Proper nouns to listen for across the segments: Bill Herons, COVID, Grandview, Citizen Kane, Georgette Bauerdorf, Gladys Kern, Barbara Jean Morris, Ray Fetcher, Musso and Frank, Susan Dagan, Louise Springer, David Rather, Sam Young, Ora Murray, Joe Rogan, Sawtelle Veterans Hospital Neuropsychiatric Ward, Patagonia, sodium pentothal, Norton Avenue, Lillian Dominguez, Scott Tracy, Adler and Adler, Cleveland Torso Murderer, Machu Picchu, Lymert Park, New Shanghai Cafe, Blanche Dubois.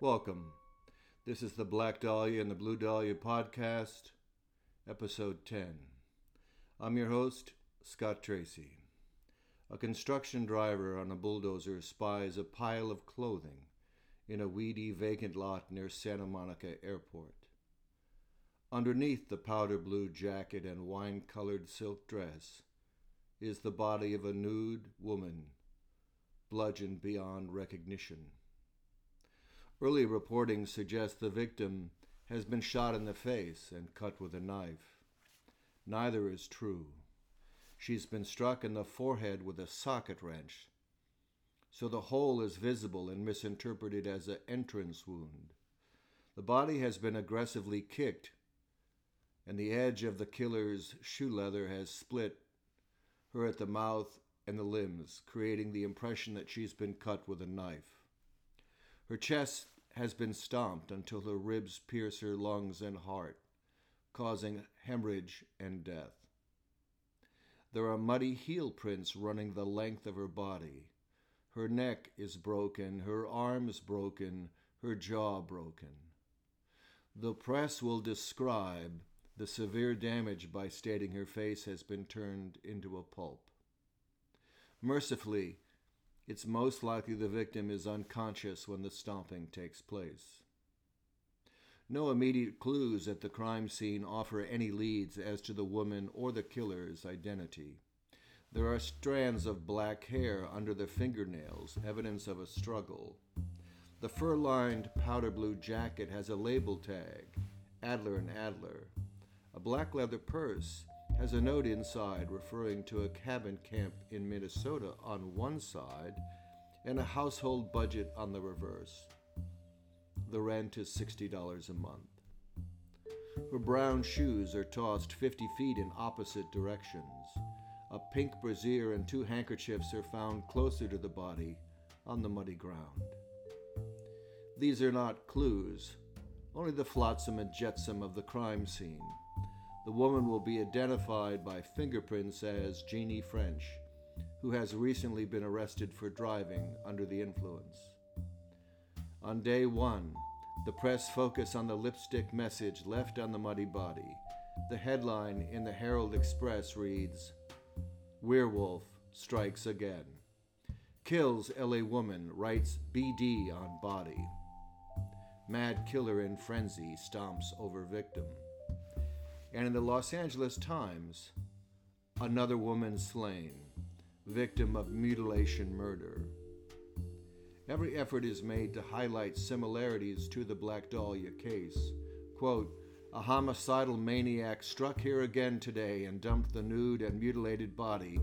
Welcome. This is the Black Dahlia and the Blue Dahlia podcast, episode 10. I'm your host, Scott Tracy. A construction driver on a bulldozer spies a pile of clothing in a weedy vacant lot near Santa Monica Airport. Underneath the powder blue jacket and wine-colored silk dress is the body of a nude woman, bludgeoned beyond recognition. Early reporting suggests the victim has been shot in the face and cut with a knife. Neither is true. She's been struck in the forehead with a socket wrench, so the hole is visible and misinterpreted as an entrance wound. The body has been aggressively kicked, and the edge of the killer's shoe leather has split her at the mouth and the limbs, creating the impression that she's been cut with a knife. Her chest has been stomped until her ribs pierce her lungs and heart, causing hemorrhage and death. There are muddy heel prints running the length of her body. Her neck is broken, her arms broken, her jaw broken. The press will describe the severe damage by stating her face has been turned into a pulp. Mercifully, it's most likely the victim is unconscious when the stomping takes place. No immediate clues at the crime scene offer any leads as to the woman or the killer's identity. There are strands of black hair under the fingernails, evidence of a struggle. The fur-lined powder blue jacket has a label tag, Adler and Adler. A black leather purse has a note inside referring to a cabin camp in Minnesota on one side and a household budget on the reverse. The rent is $60 a month. Her brown shoes are tossed 50 feet in opposite directions. A pink brassiere and two handkerchiefs are found closer to the body on the muddy ground. These are not clues, only the flotsam and jetsam of the crime scene. The woman will be identified by fingerprints as Jeanne French, who has recently been arrested for driving under the influence. On day one, the press focused on the lipstick message left on the muddy body. The headline in the Herald Express reads, "Werewolf Strikes Again. Kills LA Woman, Writes BD on Body. Mad Killer in Frenzy Stomps Over Victim." And in the Los Angeles Times, "Another woman slain, victim of mutilation murder." Every effort is made to highlight similarities to the Black Dahlia case. Quote, "A homicidal maniac struck here again today and dumped the nude and mutilated body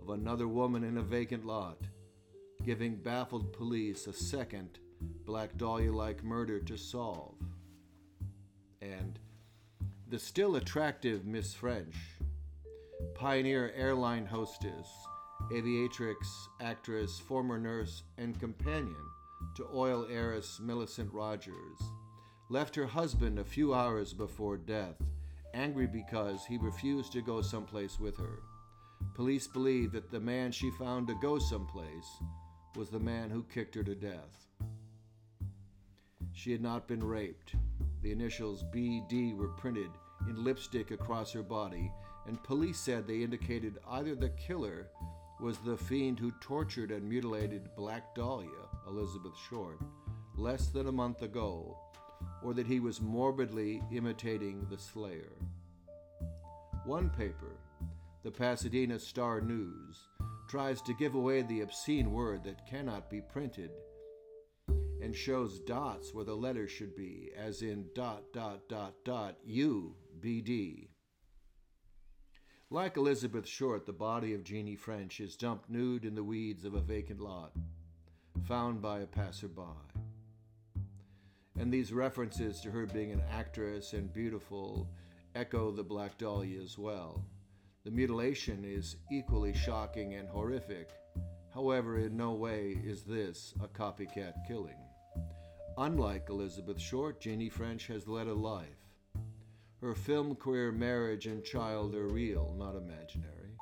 of another woman in a vacant lot, giving baffled police a second Black Dahlia-like murder to solve." And the still attractive Miss French, pioneer airline hostess, aviatrix, actress, former nurse, and companion to oil heiress Millicent Rogers, left her husband a few hours before death, angry because he refused to go someplace with her. Police believe that the man she found to go someplace was the man who kicked her to death. She had not been raped. The initials BD were printed in lipstick across her body, and police said they indicated either the killer was the fiend who tortured and mutilated Black Dahlia, Elizabeth Short, less than a month ago, or that he was morbidly imitating the slayer. One paper, the Pasadena Star News, tries to give away the obscene word that cannot be printed and shows dots where the letter should be, as in UBD. Like Elizabeth Short, the body of Jeanne French is dumped nude in the weeds of a vacant lot, found by a passerby. And these references to her being an actress and beautiful echo the Black Dahlia as well. The mutilation is equally shocking and horrific. However, in no way is this a copycat killing. Unlike Elizabeth Short, Jeanne French has led a life. Her film career, marriage, and child are real, not imaginary.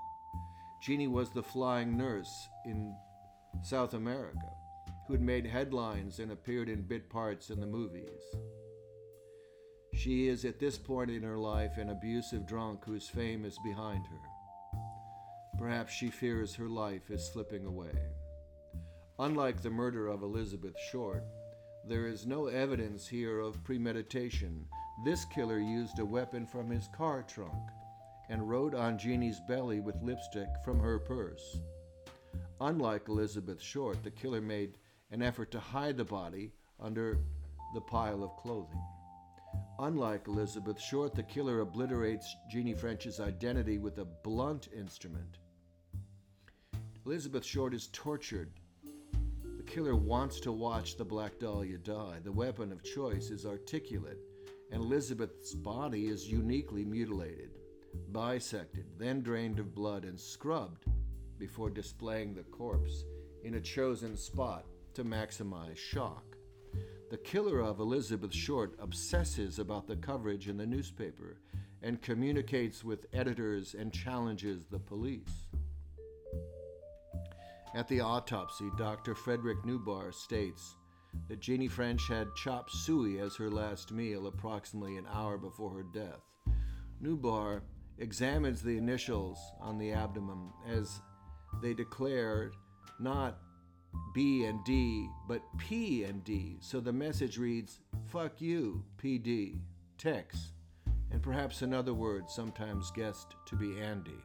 Jeanne was the flying nurse in South America who had made headlines and appeared in bit parts in the movies. She is at this point in her life an abusive drunk whose fame is behind her. Perhaps she fears her life is slipping away. Unlike the murder of Elizabeth Short, there is no evidence here of premeditation. This killer used a weapon from his car trunk and wrote on Jeannie's belly with lipstick from her purse. Unlike Elizabeth Short, the killer made an effort to hide the body under the pile of clothing. Unlike Elizabeth Short, the killer obliterates Jeanne French's identity with a blunt instrument. Elizabeth Short is tortured. The killer wants to watch the Black Dahlia die. The weapon of choice is articulate, and Elizabeth's body is uniquely mutilated, bisected, then drained of blood and scrubbed before displaying the corpse in a chosen spot to maximize shock. The killer of Elizabeth Short obsesses about the coverage in the newspaper and communicates with editors and challenges the police. At the autopsy, Dr. Frederick Newbarr states that Jeanne French had chop suey as her last meal approximately an hour before her death. Newbarr examines the initials on the abdomen as they declared not B and D, but P and D, so the message reads, "Fuck you, PD," Tex, and perhaps another word sometimes guessed to be Andy.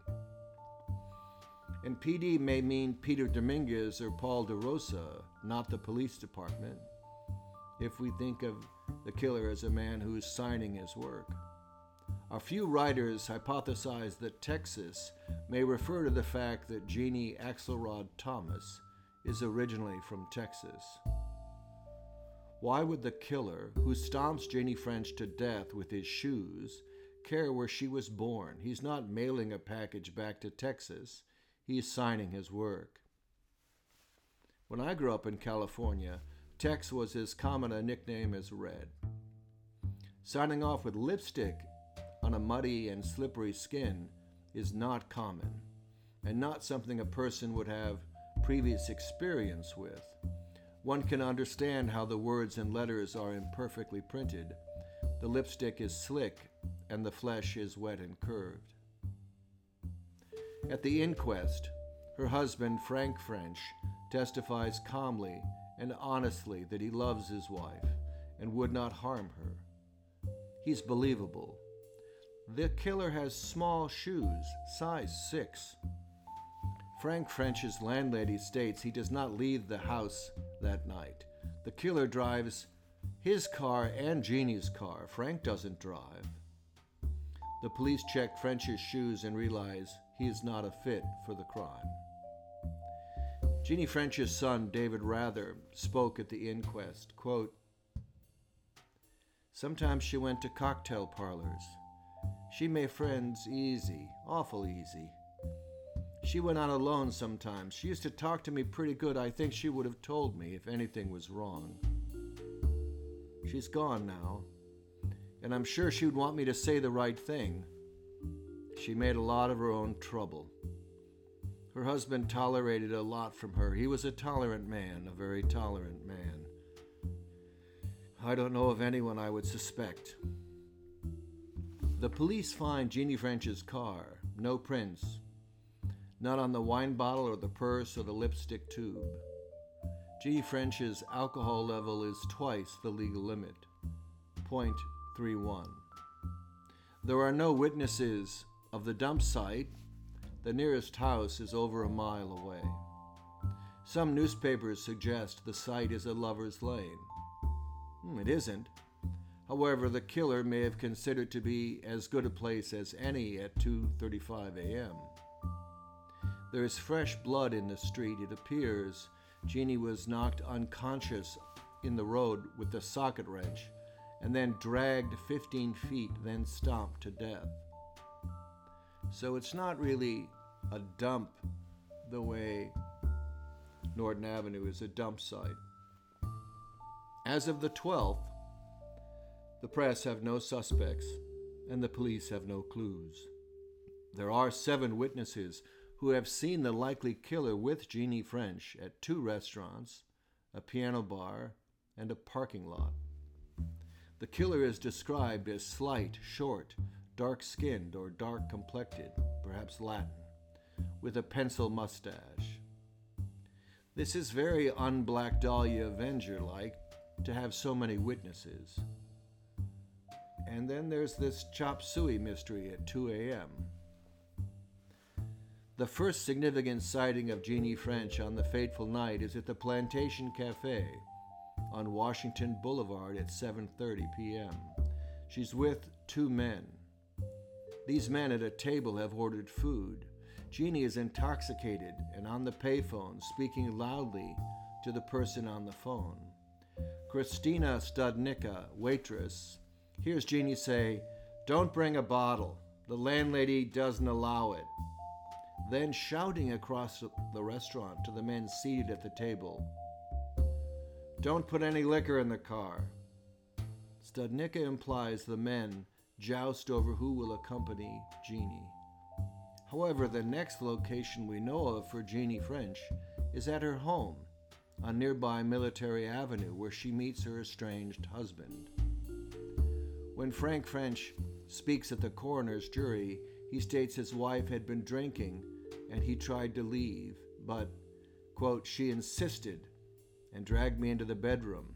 And PD may mean Peter Dominguez or Paul DeRosa, not the police department, if we think of the killer as a man who is signing his work. A few writers hypothesize that Texas may refer to the fact that Jeannie Axelrod Thomas is originally from Texas. Why would the killer, who stomps Jeanne French to death with his shoes, care where she was born? He's not mailing a package back to Texas. He's signing his work. When I grew up in California, Tex was as common a nickname as Red. Signing off with lipstick on a muddy and slippery skin is not common, and not something a person would have previous experience with. One can understand how the words and letters are imperfectly printed. The lipstick is slick and the flesh is wet and curved. At the inquest, her husband, Frank French, testifies calmly and honestly that he loves his wife and would not harm her. He's believable. The killer has small shoes, size 6. Frank French's landlady states he does not leave the house that night. The killer drives his car and Jeannie's car. Frank doesn't drive. The police check French's shoes and realize he is not a fit for the crime. Jeanne French's son, David Rather, spoke at the inquest, quote, "Sometimes she went to cocktail parlors. She made friends easy, awful easy. She went out alone sometimes. She used to talk to me pretty good. I think she would have told me if anything was wrong. She's gone now, and I'm sure she'd want me to say the right thing. She made a lot of her own trouble. Her husband tolerated a lot from her. He was a tolerant man, a very tolerant man. I don't know of anyone I would suspect." The police find Jeanne French's car, no prints, not on the wine bottle or the purse or the lipstick tube. Jeanne French's alcohol level is twice the legal limit, 0.31. There are no witnesses of the dump site. The nearest house is over a mile away. Some newspapers suggest the site is a lover's lane. It isn't. However, the killer may have considered to be as good a place as any at 2:35 a.m. There is fresh blood in the street. It appears Jeannie was knocked unconscious in the road with a socket wrench and then dragged 15 feet, then stomped to death. So it's not really a dump the way Norton Avenue is a dump site. As of the 12th, the press have no suspects and the police have no clues. There are 7 witnesses who have seen the likely killer with Jeanne French at 2 restaurants, a piano bar, and a parking lot. The killer is described as slight, short, dark-skinned or dark-complected, perhaps Latin, with a pencil mustache. This is very un-Black Dahlia Avenger-like to have so many witnesses. And then there's this chop suey mystery at 2 a.m. The first significant sighting of Jeanne French on the fateful night is at the Plantation Café on Washington Boulevard at 7:30 p.m. She's with two men. These men at a table have ordered food. Jeanne is intoxicated and on the payphone, speaking loudly to the person on the phone. Christina Studnicka, waitress, hears Jeanne say, "Don't bring a bottle. The landlady doesn't allow it." Then shouting across the restaurant to the men seated at the table, "Don't put any liquor in the car." Studnicka implies the men joust over who will accompany Jeanne. However, the next location we know of for Jeanne French is at her home on nearby Military Avenue, where she meets her estranged husband. When Frank French speaks at the coroner's jury, he states his wife had been drinking and he tried to leave, but, quote, "she insisted and dragged me into the bedroom,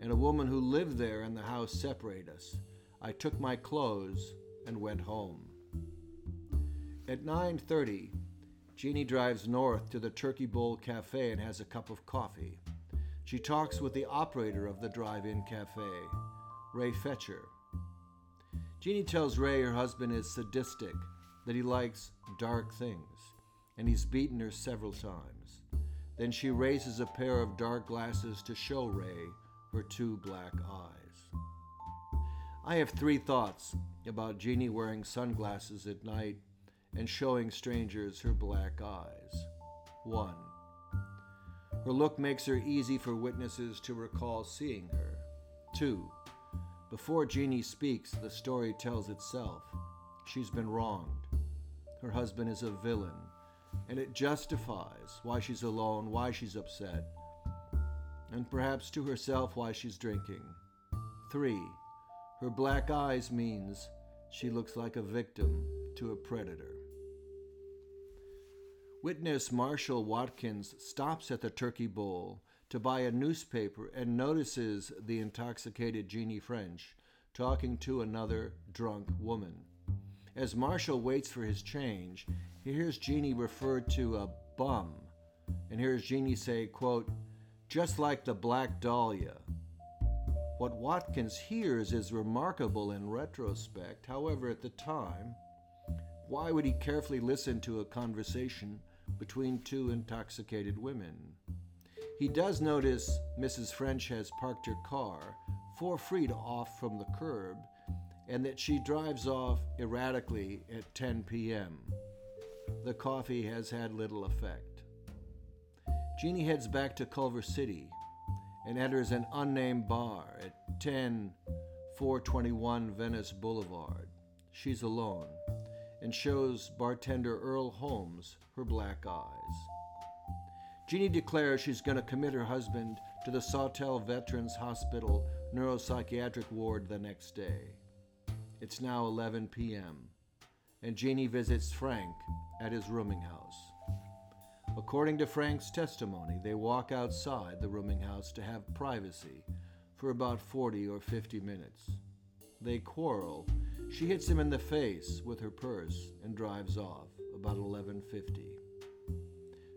and a woman who lived there and the house separated us. I took my clothes and went home." At 9:30, Jeanne drives north to the Turkey Bowl Cafe and has a cup of coffee. She talks with the operator of the drive-in cafe, Ray Fetcher. Jeanne tells Ray her husband is sadistic, that he likes dark things, and he's beaten her several times. Then she raises a pair of dark glasses to show Ray her two black eyes. I have three thoughts about Jeanne wearing sunglasses at night and showing strangers her black eyes. 1. Her look makes her easy for witnesses to recall seeing her. 2. Before Jeanne speaks, the story tells itself. She's been wronged. Her husband is a villain, and it justifies why she's alone, why she's upset, and perhaps to herself why she's drinking. 3. Her black eyes means she looks like a victim to a predator. Witness Marshall Watkins stops at the Turkey Bowl to buy a newspaper and notices the intoxicated Jeanne French talking to another drunk woman. As Marshall waits for his change, he hears Jeanne referred to a bum, and hears Jeanne say, quote, "just like the Black Dahlia." What Watkins hears is remarkable in retrospect. However, at the time, why would he carefully listen to a conversation between two intoxicated women? He does notice Mrs. French has parked her car 4 feet off from the curb and that she drives off erratically at 10 p.m. The coffee has had little effect. Jeanne heads back to Culver City and enters an unnamed bar at 10421 Venice Boulevard. She's alone and shows bartender Earl Holmes her black eyes. Jeanne declares she's going to commit her husband to the Sawtelle Veterans Hospital Neuropsychiatric Ward the next day. It's now 11 p.m., and Jeanne visits Frank at his rooming house. According to Frank's testimony, they walk outside the rooming house to have privacy for about 40 or 50 minutes. They quarrel. She hits him in the face with her purse and drives off about 11:50.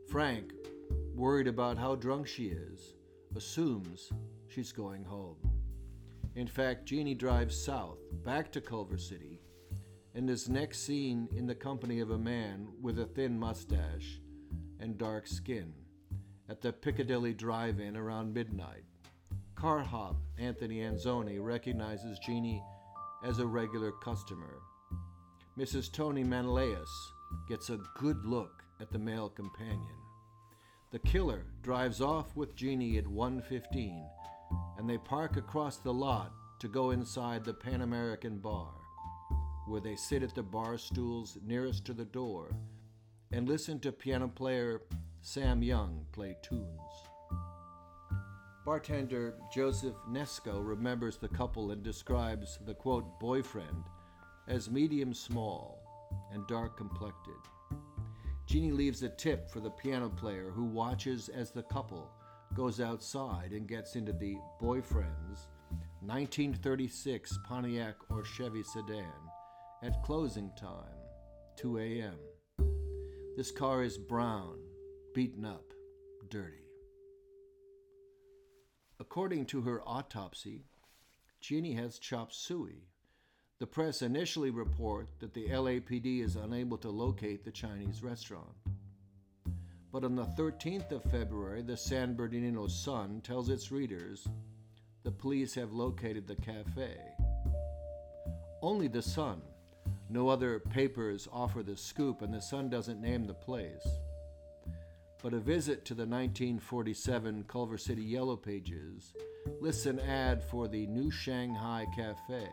Frank, worried about how drunk she is, assumes she's going home. In fact, Jeanne drives south, back to Culver City, and is next seen in the company of a man with a thin mustache and dark skin at the Piccadilly Drive-In around midnight. Car hop Anthony Anzoni recognizes Jeanne as a regular customer. Mrs. Tony Manoleis gets a good look at the male companion. The killer drives off with Jeanne at 1:15, and they park across the lot to go inside the Pan American Bar, where they sit at the bar stools nearest to the door and listen to piano player Sam Young play tunes. Bartender Joseph Nesco remembers the couple and describes the, quote, boyfriend as medium small and dark complected. Jeannie leaves a tip for the piano player who watches as the couple goes outside and gets into the boyfriend's 1936 Pontiac or Chevy sedan at closing time, 2 a.m. This car is brown, beaten up, dirty. According to her autopsy, Jeannie has chop suey. The press initially report that the LAPD is unable to locate the Chinese restaurant. But on the 13th of February, the San Bernardino Sun tells its readers the police have located the cafe. Only the Sun. No other papers offer the scoop, and the Sun doesn't name the place. But a visit to the 1947 Culver City Yellow Pages lists an ad for the New Shanghai Cafe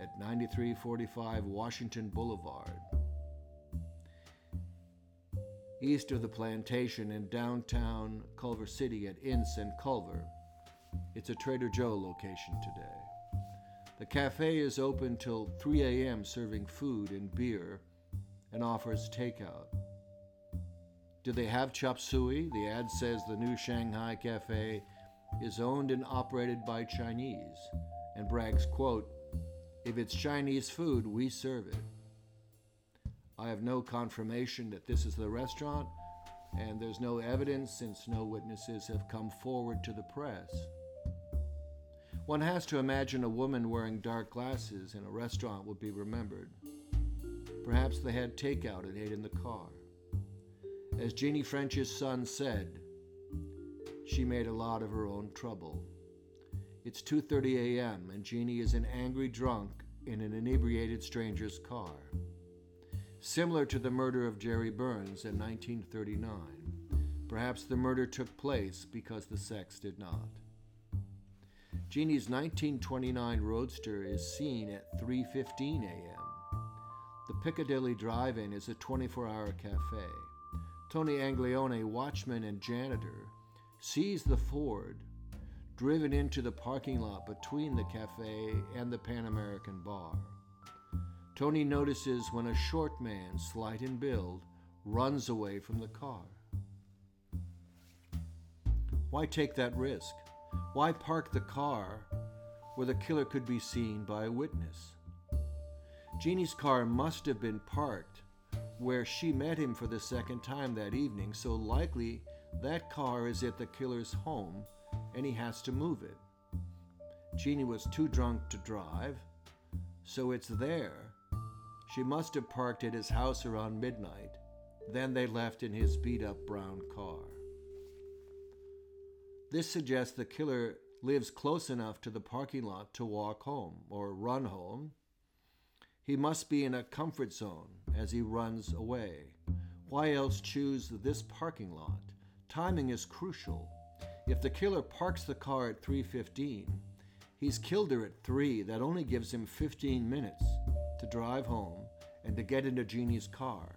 at 9345 Washington Boulevard, east of the plantation in downtown Culver City at Ince and Culver. It's a Trader Joe location today. The cafe is open till 3 a.m. serving food and beer and offers takeout. Do they have chop suey? The ad says the New Shanghai Cafe is owned and operated by Chinese and brags, quote, if it's Chinese food, we serve it. I have no confirmation that this is the restaurant, and there's no evidence since no witnesses have come forward to the press. One has to imagine a woman wearing dark glasses in a restaurant would be remembered. Perhaps they had takeout and ate in the car. As Jeannie French's son said, she made a lot of her own trouble. It's 2:30 a.m. and Jeannie is an angry drunk in an inebriated stranger's car. Similar to the murder of Jerry Burns in 1939, perhaps the murder took place because the sex did not. Jeannie's 1929 Roadster is seen at 3:15 a.m. The Piccadilly Drive-In is a 24-hour cafe. Tony Anglione, watchman and janitor, sees the Ford driven into the parking lot between the cafe and the Pan American Bar. Tony notices when a short man, slight in build, runs away from the car. Why take that risk? Why park the car where the killer could be seen by a witness? Jeannie's car must have been parked where she met him for the second time that evening, so likely that car is at the killer's home and he has to move it. Jeannie was too drunk to drive, so it's there. She must have parked at his house around midnight. Then they left in his beat-up brown car. This suggests the killer lives close enough to the parking lot to walk home or run home. He must be in a comfort zone as he runs away. Why else choose this parking lot? Timing is crucial. If the killer parks the car at 3:15, he's killed her at 3. That only gives him 15 minutes to drive home and to get into Jeannie's car.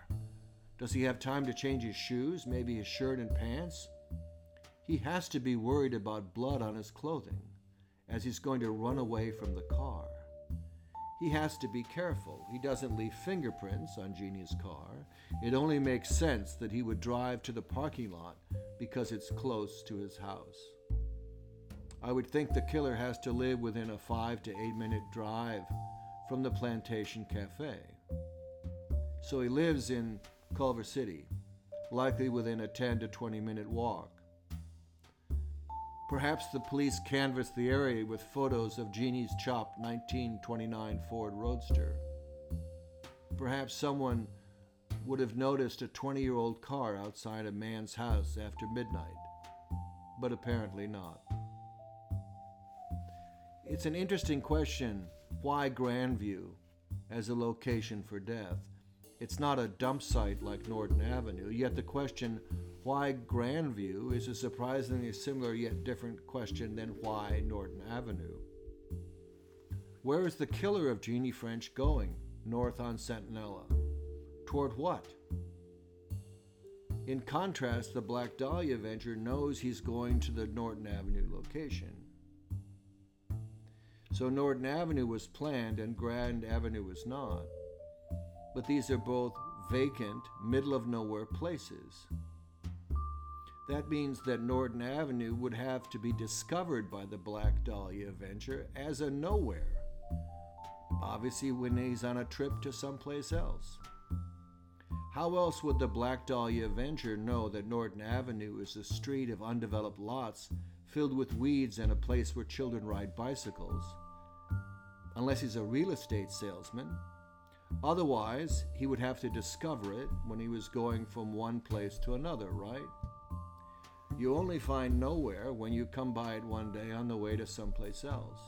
Does he have time to change his shoes, maybe his shirt and pants? He has to be worried about blood on his clothing as he's going to run away from the car. He has to be careful. He doesn't leave fingerprints on Jeannie's car. It only makes sense that he would drive to the parking lot because it's close to his house. I would think the killer has to live within a 5 to 8 minute drive from the Plantation Café. So he lives in Culver City, likely within a 10 to 20 minute walk. Perhaps the police canvassed the area with photos of Jeannie's chopped 1929 Ford Roadster. Perhaps someone would have noticed a 20-year-old car outside a man's house after midnight, but apparently not. It's an interesting question. Why Grandview as a location for death? It's not a dump site like Norton Avenue, yet the question, why Grandview, is a surprisingly similar yet different question than why Norton Avenue. Where is the killer of Jeannie French going? North on Centinela. Toward what? In contrast, the Black Dahlia venture knows he's going to the Norton Avenue location. So Norton Avenue was planned and Grand Avenue was not. But these are both vacant, middle-of-nowhere places. That means that Norton Avenue would have to be discovered by the Black Dahlia venture as a nowhere, obviously when he's on a trip to someplace else. How else would the Black Dahlia venture know that Norton Avenue is a street of undeveloped lots filled with weeds and a place where children ride bicycles, unless he's a real estate salesman? Otherwise, he would have to discover it when he was going from one place to another, right? You only find nowhere when you come by it one day on the way to someplace else.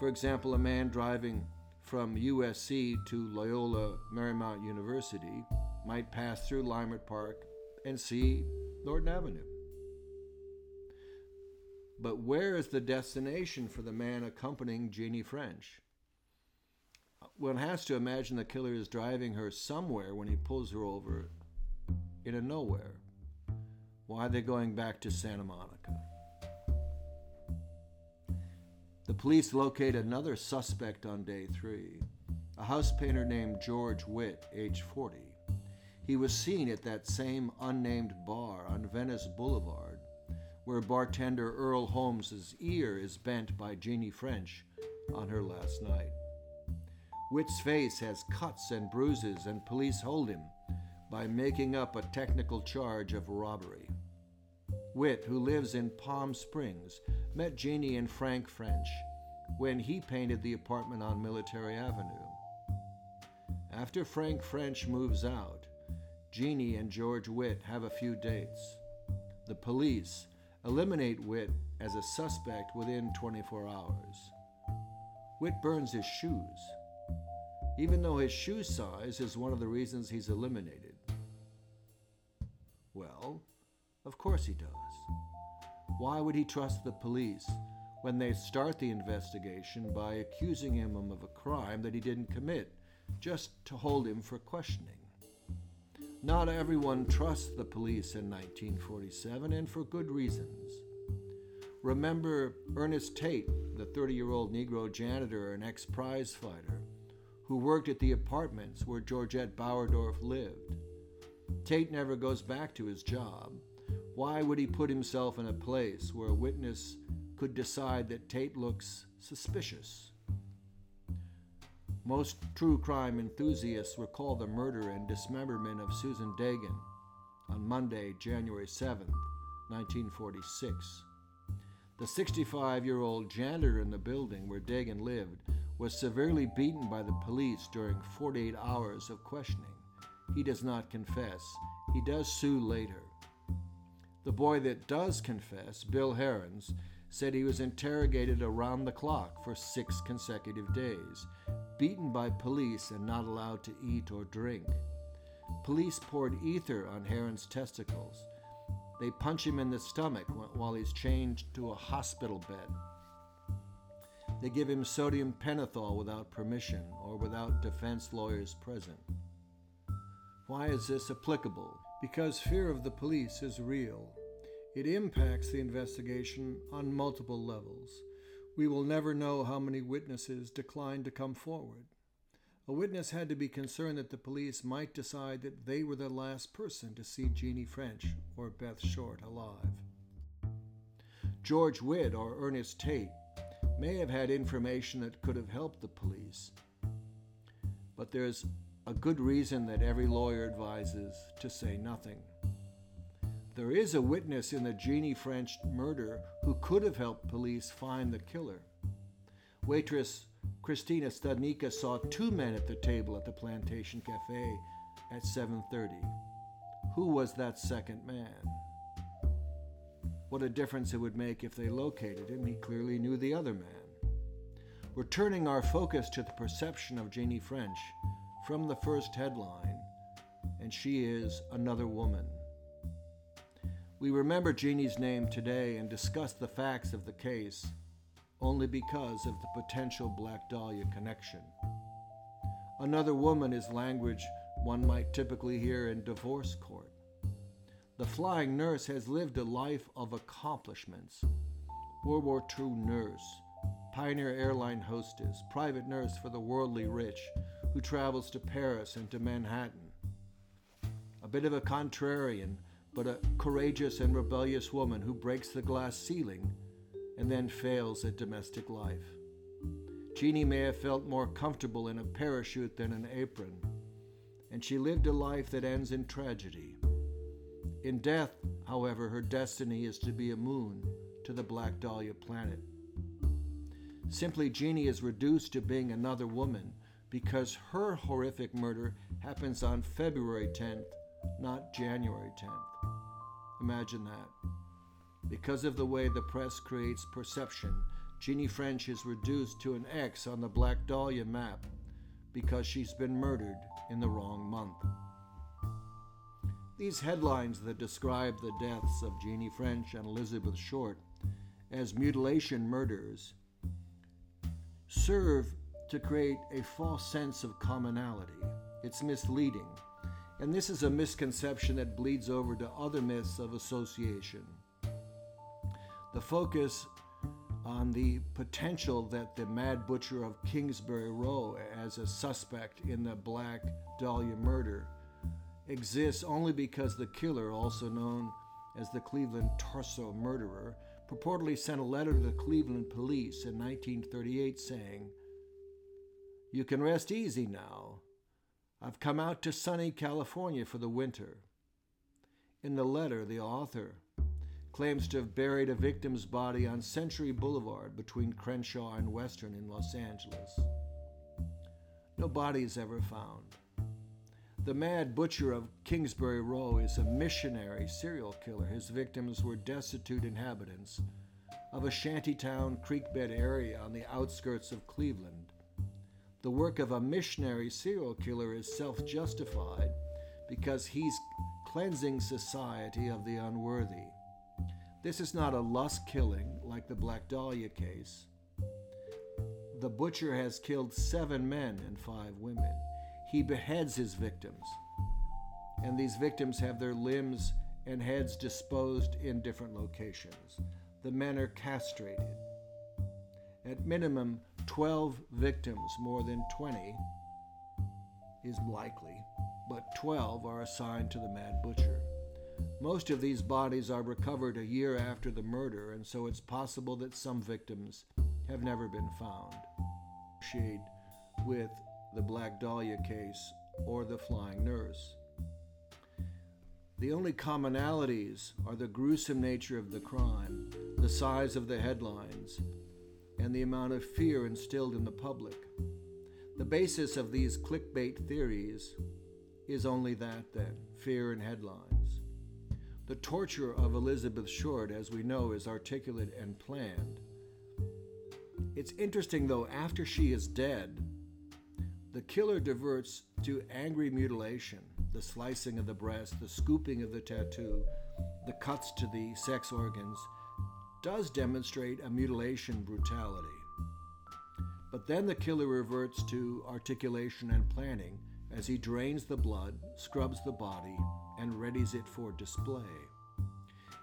For example, a man driving from USC to Loyola Marymount University might pass through Lymert Park and see Norton Avenue. But where is the destination for the man accompanying Jeanne French? One has to imagine the killer is driving her somewhere when he pulls her over in a nowhere. Why are they going back to Santa Monica? The police locate another suspect on day 3, a house painter named George Witt, age 40. He was seen at that same unnamed bar on Venice Boulevard, where bartender Earl Holmes' ear is bent by Jeanne French on her last night. Witt's face has cuts and bruises, and police hold him by making up a technical charge of robbery. Witt, who lives in Palm Springs, met Jeanne and Frank French when he painted the apartment on Military Avenue. After Frank French moves out, Jeanne and George Witt have a few dates. The police eliminate Witt as a suspect within 24 hours. Witt burns his shoes, even though his shoe size is one of the reasons he's eliminated. Well, of course he does. Why would he trust the police when they start the investigation by accusing him of a crime that he didn't commit, just to hold him for questioning? Not everyone trusts the police in 1947, and for good reasons. Remember Ernest Tate, the 30-year-old Negro janitor and ex-prize fighter, who worked at the apartments where Georgette Bauerdorf lived. Tate never goes back to his job. Why would he put himself in a place where a witness could decide that Tate looks suspicious? Most true crime enthusiasts recall the murder and dismemberment of Susan Dagan on Monday, January 7, 1946. The 65-year-old janitor in the building where Dagan lived was severely beaten by the police during 48 hours of questioning. He does not confess. He does sue later. The boy that does confess, Bill Herons, said he was interrogated around the clock for 6 consecutive days, beaten by police and not allowed to eat or drink. Police poured ether on Herons' testicles. They punch him in the stomach while he's chained to a hospital bed. They give him sodium pentothal without permission or without defense lawyers present. Why is this applicable? Because fear of the police is real. It impacts the investigation on multiple levels. We will never know how many witnesses declined to come forward. A witness had to be concerned that the police might decide that they were the last person to see Jeanne French or Beth Short alive. George Witt or Ernest Tate may have had information that could have helped the police. But there's a good reason that every lawyer advises to say nothing. There is a witness in the Jeanne French murder who could have helped police find the killer. Waitress Christina Studnicka saw 2 men at the table at the Plantation Café at 7:30. Who was that second man? What a difference it would make if they located him. He clearly knew the other man. We're turning our focus to the perception of Jeanne French from the first headline, and she is another woman. We remember Jeannie's name today and discuss the facts of the case only because of the potential Black Dahlia connection. Another woman is language one might typically hear in divorce court. The flying nurse has lived a life of accomplishments. World War II nurse, pioneer airline hostess, private nurse for the worldly rich, who travels to Paris and to Manhattan. A bit of a contrarian, but a courageous and rebellious woman who breaks the glass ceiling and then fails at domestic life. Jeanne may have felt more comfortable in a parachute than an apron, and she lived a life that ends in tragedy. In death, however, her destiny is to be a moon to the Black Dahlia planet. Simply, Jeanne is reduced to being another woman because her horrific murder happens on February 10th, not January 10th. Imagine that. Because of the way the press creates perception, Jeanne French is reduced to an X on the Black Dahlia map because she's been murdered in the wrong month. These headlines that describe the deaths of Jeanne French and Elizabeth Short as mutilation murders serve to create a false sense of commonality. It's misleading, and this is a misconception that bleeds over to other myths of association. The focus on the potential that the Mad Butcher of Kingsbury Row as a suspect in the Black Dahlia murder exists only because the killer, also known as the Cleveland Torso murderer, purportedly sent a letter to the Cleveland police in 1938 saying, "You can rest easy now. I've come out to sunny California for the winter." In the letter, the author claims to have buried a victim's body on Century Boulevard between Crenshaw and Western in Los Angeles. No body is ever found. The Mad Butcher of Kingsbury Row is a missionary serial killer. His victims were destitute inhabitants of a shantytown creekbed area on the outskirts of Cleveland. The work of a missionary serial killer is self-justified because he's cleansing society of the unworthy. This is not a lust killing like the Black Dahlia case. The butcher has killed 7 men and 5 women. He beheads his victims, and these victims have their limbs and heads disposed in different locations. The men are castrated. At minimum, 12 victims, more than 20 is likely, but 12 are assigned to the Mad Butcher. Most of these bodies are recovered a year after the murder, and so it's possible that some victims have never been found. With the Black Dahlia case or the Flying Nurse. The only commonalities are the gruesome nature of the crime, the size of the headlines, and the amount of fear instilled in the public. The basis of these clickbait theories is only that then, fear and headlines. The torture of Elizabeth Short, as we know, is articulate and planned. It's interesting, though, after she is dead, the killer diverts to angry mutilation, the slicing of the breast, the scooping of the tattoo, the cuts to the sex organs, does demonstrate a mutilation brutality. But then the killer reverts to articulation and planning as he drains the blood, scrubs the body, and readies it for display.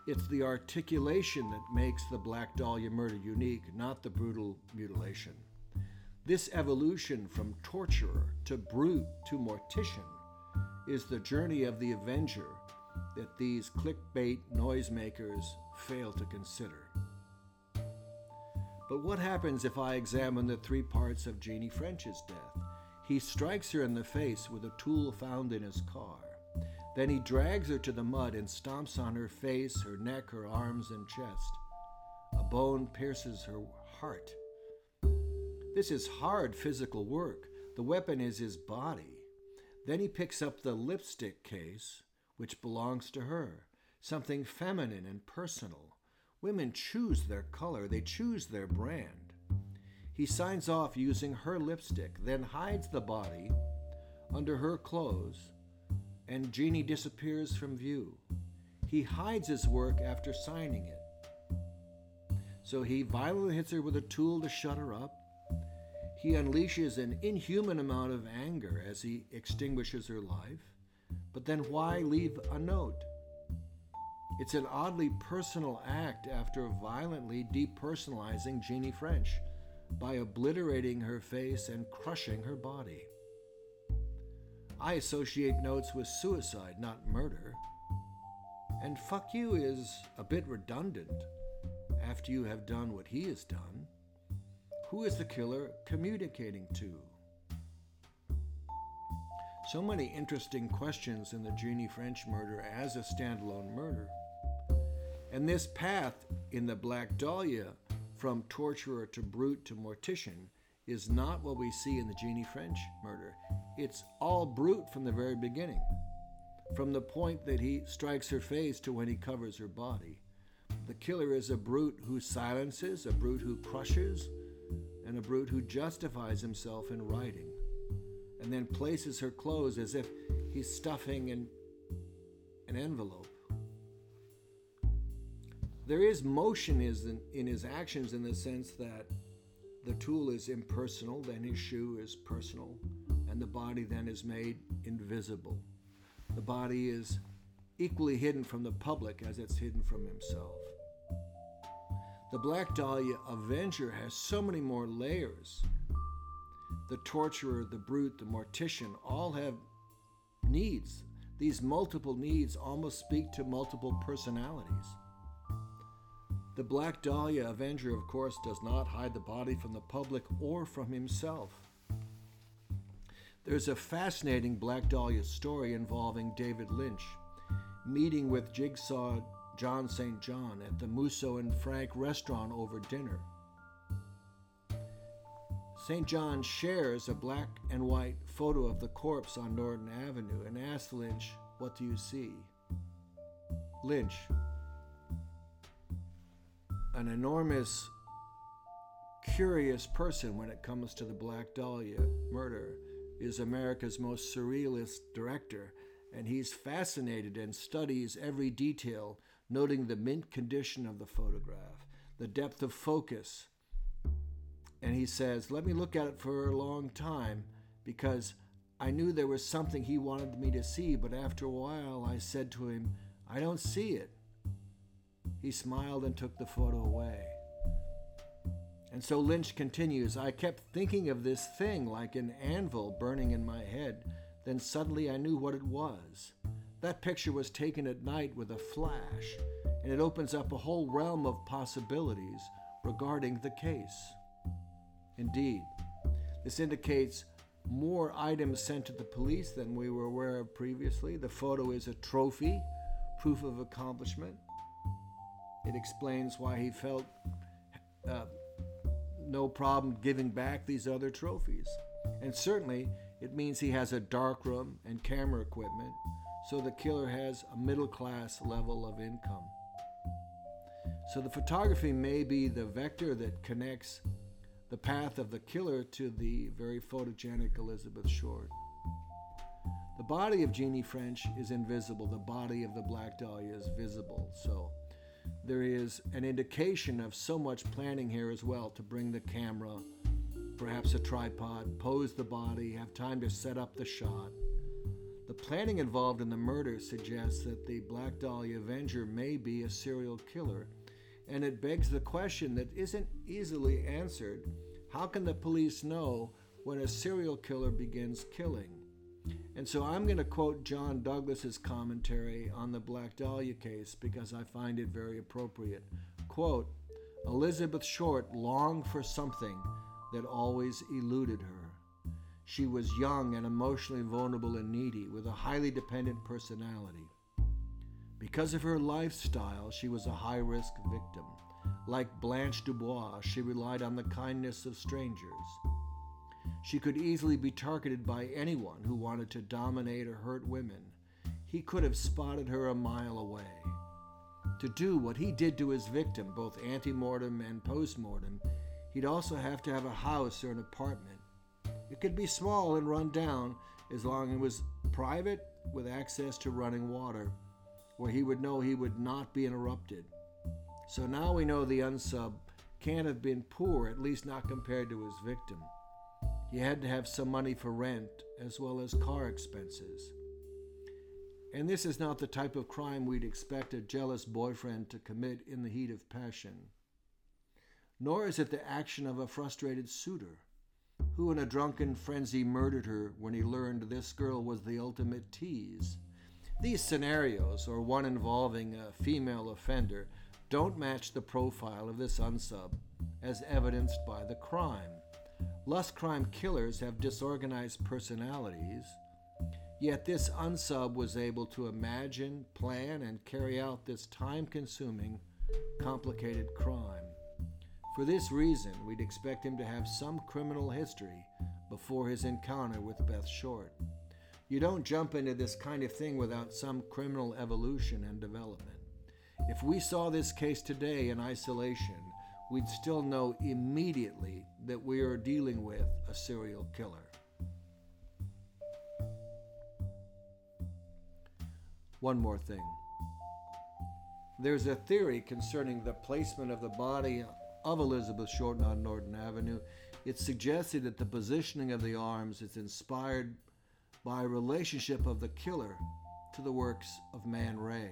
It's the articulation that makes the Black Dahlia murder unique, not the brutal mutilation. This evolution from torturer to brute to mortician is the journey of the avenger that these clickbait noisemakers fail to consider. But what happens if I examine the 3 parts of Jeanne French's death? He strikes her in the face with a tool found in his car. Then he drags her to the mud and stomps on her face, her neck, her arms, and chest. A bone pierces her heart. This is hard physical work. The weapon is his body. Then he picks up the lipstick case, which belongs to her, something feminine and personal. Women choose their color. They choose their brand. He signs off using her lipstick, then hides the body under her clothes, and Jeanne disappears from view. He hides his work after signing it. So he violently hits her with a tool to shut her up. He unleashes an inhuman amount of anger as he extinguishes her life, but then why leave a note? It's an oddly personal act after violently depersonalizing Jeanne French by obliterating her face and crushing her body. I associate notes with suicide, not murder. And fuck you is a bit redundant after you have done what he has done. Who is the killer communicating to? So many interesting questions in the Jeanne French murder as a standalone murder. And this path in the Black Dahlia from torturer to brute to mortician is not what we see in the Jeanne French murder. It's all brute from the very beginning, from the point that he strikes her face to when he covers her body. The killer is a brute who silences, a brute who crushes, and a brute who justifies himself in writing, and then places her clothes as if he's stuffing in an envelope. There is motion in his actions in the sense that the tool is impersonal, then his shoe is personal, and the body then is made invisible. The body is equally hidden from the public as it's hidden from himself. The Black Dahlia Avenger has so many more layers. The torturer, the brute, the mortician all have needs. These multiple needs almost speak to multiple personalities. The Black Dahlia Avenger, of course, does not hide the body from the public or from himself. There's a fascinating Black Dahlia story involving David Lynch meeting with Jigsaw John St. John at the Musso and Frank restaurant over dinner. St. John shares a black and white photo of the corpse on Norton Avenue and asks Lynch, "What do you see?" Lynch, an enormous, curious person when it comes to the Black Dahlia murder, is America's most surrealist director, and he's fascinated and studies every detail, noting the mint condition of the photograph, the depth of focus. And he says, "Let me look at it for a long time because I knew there was something he wanted me to see, but after a while I said to him, 'I don't see it.'" He smiled and took the photo away. And so Lynch continues, "I kept thinking of this thing like an anvil burning in my head. Then suddenly I knew what it was. That picture was taken at night with a flash, and it opens up a whole realm of possibilities regarding the case." Indeed, this indicates more items sent to the police than we were aware of previously. The photo is a trophy, proof of accomplishment. It explains why he felt no problem giving back these other trophies. And certainly, it means he has a darkroom and camera equipment, so the killer has a middle-class level of income. So the photography may be the vector that connects the path of the killer to the very photogenic Elizabeth Short. The body of Jeanne French is invisible. The body of the Black Dahlia is visible. So there is an indication of so much planning here as well, to bring the camera, perhaps a tripod, pose the body, have time to set up the shot. The planning involved in the murder suggests that the Black Dahlia Avenger may be a serial killer, and it begs the question that isn't easily answered: how can the police know when a serial killer begins killing? And so I'm going to quote John Douglas's commentary on the Black Dahlia case because I find it very appropriate. Quote, "Elizabeth Short longed for something that always eluded her. She was young and emotionally vulnerable and needy, with a highly dependent personality. Because of her lifestyle, she was a high-risk victim. Like Blanche Dubois, she relied on the kindness of strangers. She could easily be targeted by anyone who wanted to dominate or hurt women. He could have spotted her a mile away. To do what he did to his victim, both ante-mortem and post-mortem, he'd also have to have a house or an apartment. It could be small and run down, as long as it was private with access to running water, where he would know he would not be interrupted. So now we know the unsub can't have been poor, at least not compared to his victim. He had to have some money for rent as well as car expenses. And this is not the type of crime we'd expect a jealous boyfriend to commit in the heat of passion. Nor is it the action of a frustrated suitor, who in a drunken frenzy murdered her when he learned this girl was the ultimate tease. These scenarios, or one involving a female offender, don't match the profile of this unsub, as evidenced by the crime. Lust crime killers have disorganized personalities, yet this unsub was able to imagine, plan, and carry out this time-consuming, complicated crime. For this reason, we'd expect him to have some criminal history before his encounter with Beth Short. You don't jump into this kind of thing without some criminal evolution and development. If we saw this case today in isolation, we'd still know immediately that we are dealing with a serial killer. One more thing. There's a theory concerning the placement of the body of Elizabeth Short on Norton Avenue. It's suggested that the positioning of the arms is inspired by a relationship of the killer to the works of Man Ray.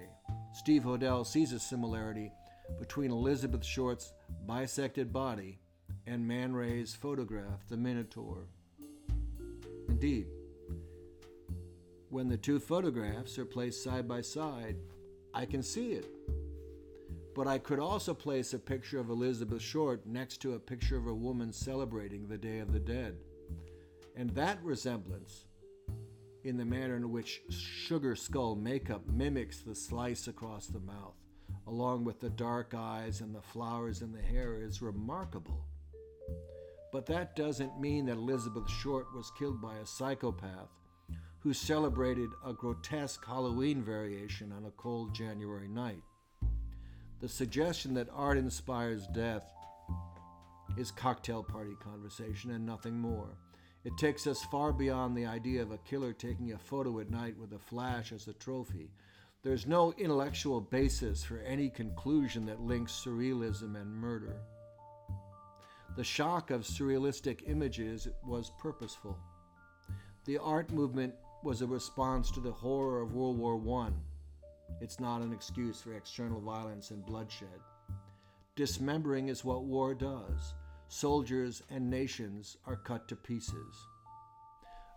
Steve Hodel sees a similarity between Elizabeth Short's bisected body and Man Ray's photograph, The Minotaur. Indeed, when the two photographs are placed side by side, I can see it. But I could also place a picture of Elizabeth Short next to a picture of a woman celebrating the Day of the Dead. And that resemblance, in the manner in which sugar skull makeup mimics the slice across the mouth, along with the dark eyes and the flowers in the hair, is remarkable. But that doesn't mean that Elizabeth Short was killed by a psychopath who celebrated a grotesque Halloween variation on a cold January night. The suggestion that art inspires death is cocktail party conversation and nothing more. It takes us far beyond the idea of a killer taking a photo at night with a flash as a trophy. There's no intellectual basis for any conclusion that links surrealism and murder. The shock of surrealistic images was purposeful. The art movement was a response to the horror of World War I. It's not an excuse for external violence and bloodshed. Dismembering is what war does. Soldiers and nations are cut to pieces.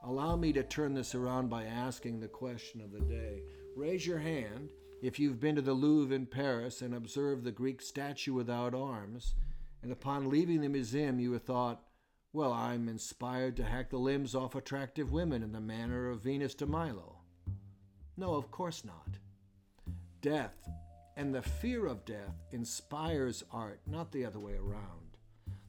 Allow me to turn this around by asking the question of the day. Raise your hand if you've been to the Louvre in Paris and observed the Greek statue without arms, and upon leaving the museum you have thought, well, I'm inspired to hack the limbs off attractive women in the manner of Venus de Milo. No, of course not. Death and the fear of death inspires art, not the other way around.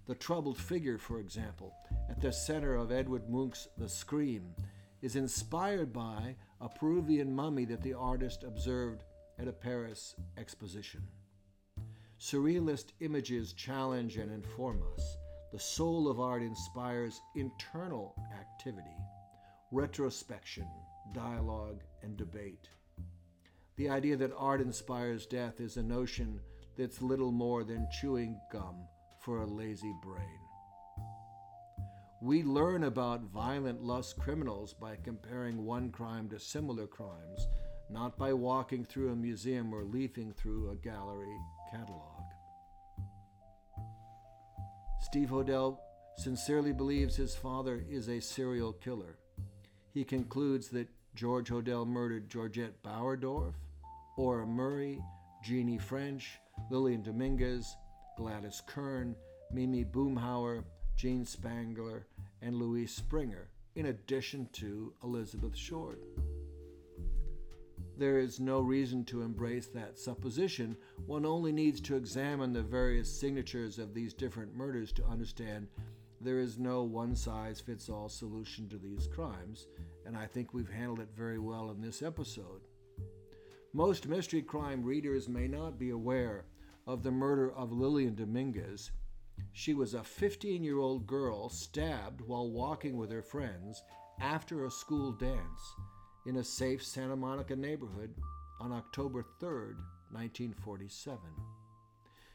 The troubled figure, for example, at the center of Edvard Munch's The Scream, is inspired by a Peruvian mummy that the artist observed at a Paris exposition. Surrealist images challenge and inform us. The soul of art inspires internal activity, retrospection, dialogue, and debate. The idea that art inspires death is a notion that's little more than chewing gum for a lazy brain. We learn about violent lust criminals by comparing one crime to similar crimes, not by walking through a museum or leafing through a gallery catalog. Steve Hodel sincerely believes his father is a serial killer. He concludes that George Hodel murdered Georgette Bauerdorf, Ora Murray, Jeanne French, Lillian Dominguez, Gladys Kern, Mimi Boomhauer, Jean Spangler, and Louise Springer, in addition to Elizabeth Short. There is no reason to embrace that supposition. One only needs to examine the various signatures of these different murders to understand there is no one-size-fits-all solution to these crimes, and I think we've handled it very well in this episode. Most mystery crime readers may not be aware of the murder of Lillian Dominguez. She was a 15-year-old girl stabbed while walking with her friends after a school dance in a safe Santa Monica neighborhood on October 3rd, 1947.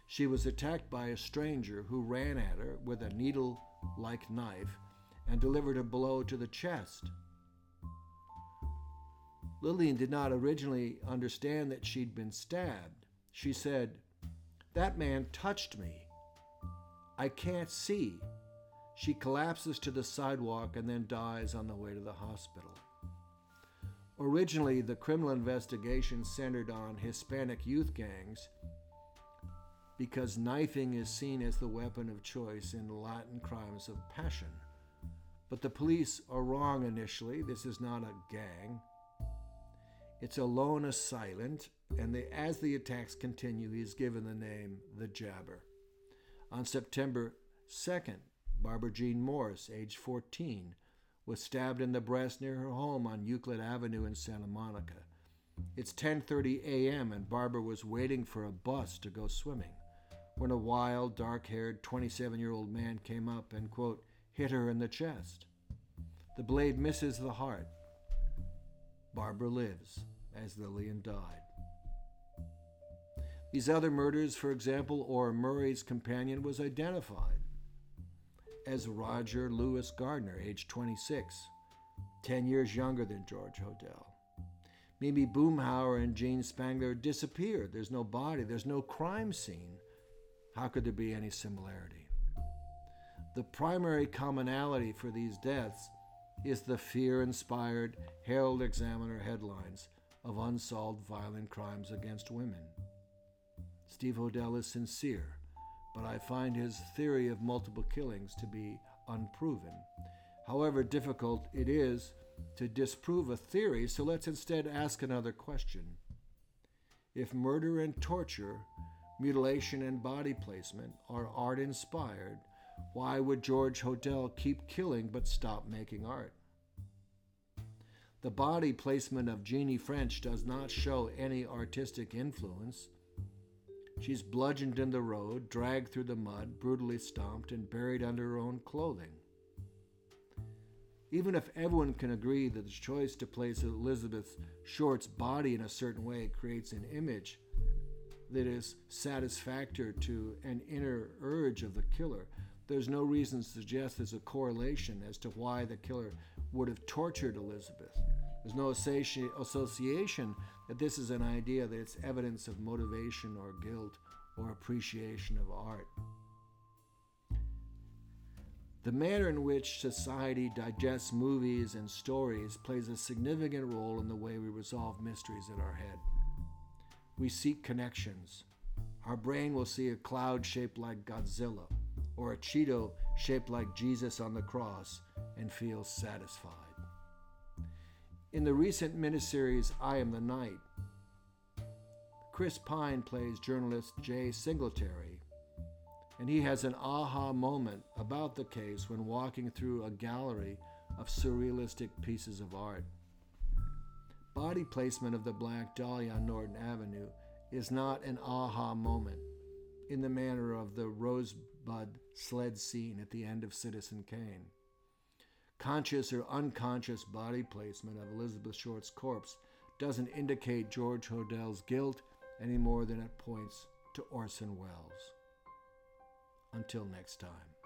She was attacked by a stranger who ran at her with a needle-like knife and delivered a blow to the chest. Lillian did not originally understand that she'd been stabbed. She said, "That man touched me. I can't see." She collapses to the sidewalk and then dies on the way to the hospital. Originally, the criminal investigation centered on Hispanic youth gangs because knifing is seen as the weapon of choice in Latin crimes of passion. But the police are wrong initially. This is not a gang. It's a lone assailant, and as the attacks continue, he is given the name The Jabber. On September 2nd, Barbara Jean Morris, age 14, was stabbed in the breast near her home on Euclid Avenue in Santa Monica. It's 10:30 a.m., and Barbara was waiting for a bus to go swimming when a wild, dark-haired 27-year-old man came up and, quote, hit her in the chest. The blade misses the heart. Barbara lives, as Lillian died. These other murders, for example, Ora Murray's companion was identified as Roger Lewis Gardner, age 26, 10 years younger than George Hodel. Mimi Boomhauer and Jean Spangler disappeared. There's no body. There's no crime scene. How could there be any similarity? The primary commonality for these deaths is the fear-inspired Herald Examiner headlines of unsolved violent crimes against women. Steve Hodel is sincere, but I find his theory of multiple killings to be unproven. However difficult it is to disprove a theory, so let's instead ask another question. If murder and torture, mutilation and body placement are art-inspired, why would George Hodel keep killing but stop making art? The body placement of Jeanne French does not show any artistic influence. She's bludgeoned in the road, dragged through the mud, brutally stomped, and buried under her own clothing. Even if everyone can agree that the choice to place Elizabeth Short's body in a certain way creates an image that is satisfactory to an inner urge of the killer, there's no reason to suggest there's a correlation as to why the killer would have tortured Elizabeth. There's no association that this is an idea that it's evidence of motivation or guilt or appreciation of art. The manner in which society digests movies and stories plays a significant role in the way we resolve mysteries in our head. We seek connections. Our brain will see a cloud shaped like Godzilla, or a Cheeto shaped like Jesus on the cross, and feels satisfied. In the recent miniseries I Am the Night, Chris Pine plays journalist Jay Singletary, and he has an aha moment about the case when walking through a gallery of surrealistic pieces of art. Body placement of the Black Dahlia on Norton Avenue is not an aha moment in the manner of the Rosebud sled scene at the end of Citizen Kane. Conscious or unconscious body placement of Elizabeth Short's corpse doesn't indicate George Hodel's guilt any more than it points to Orson Welles. Until next time.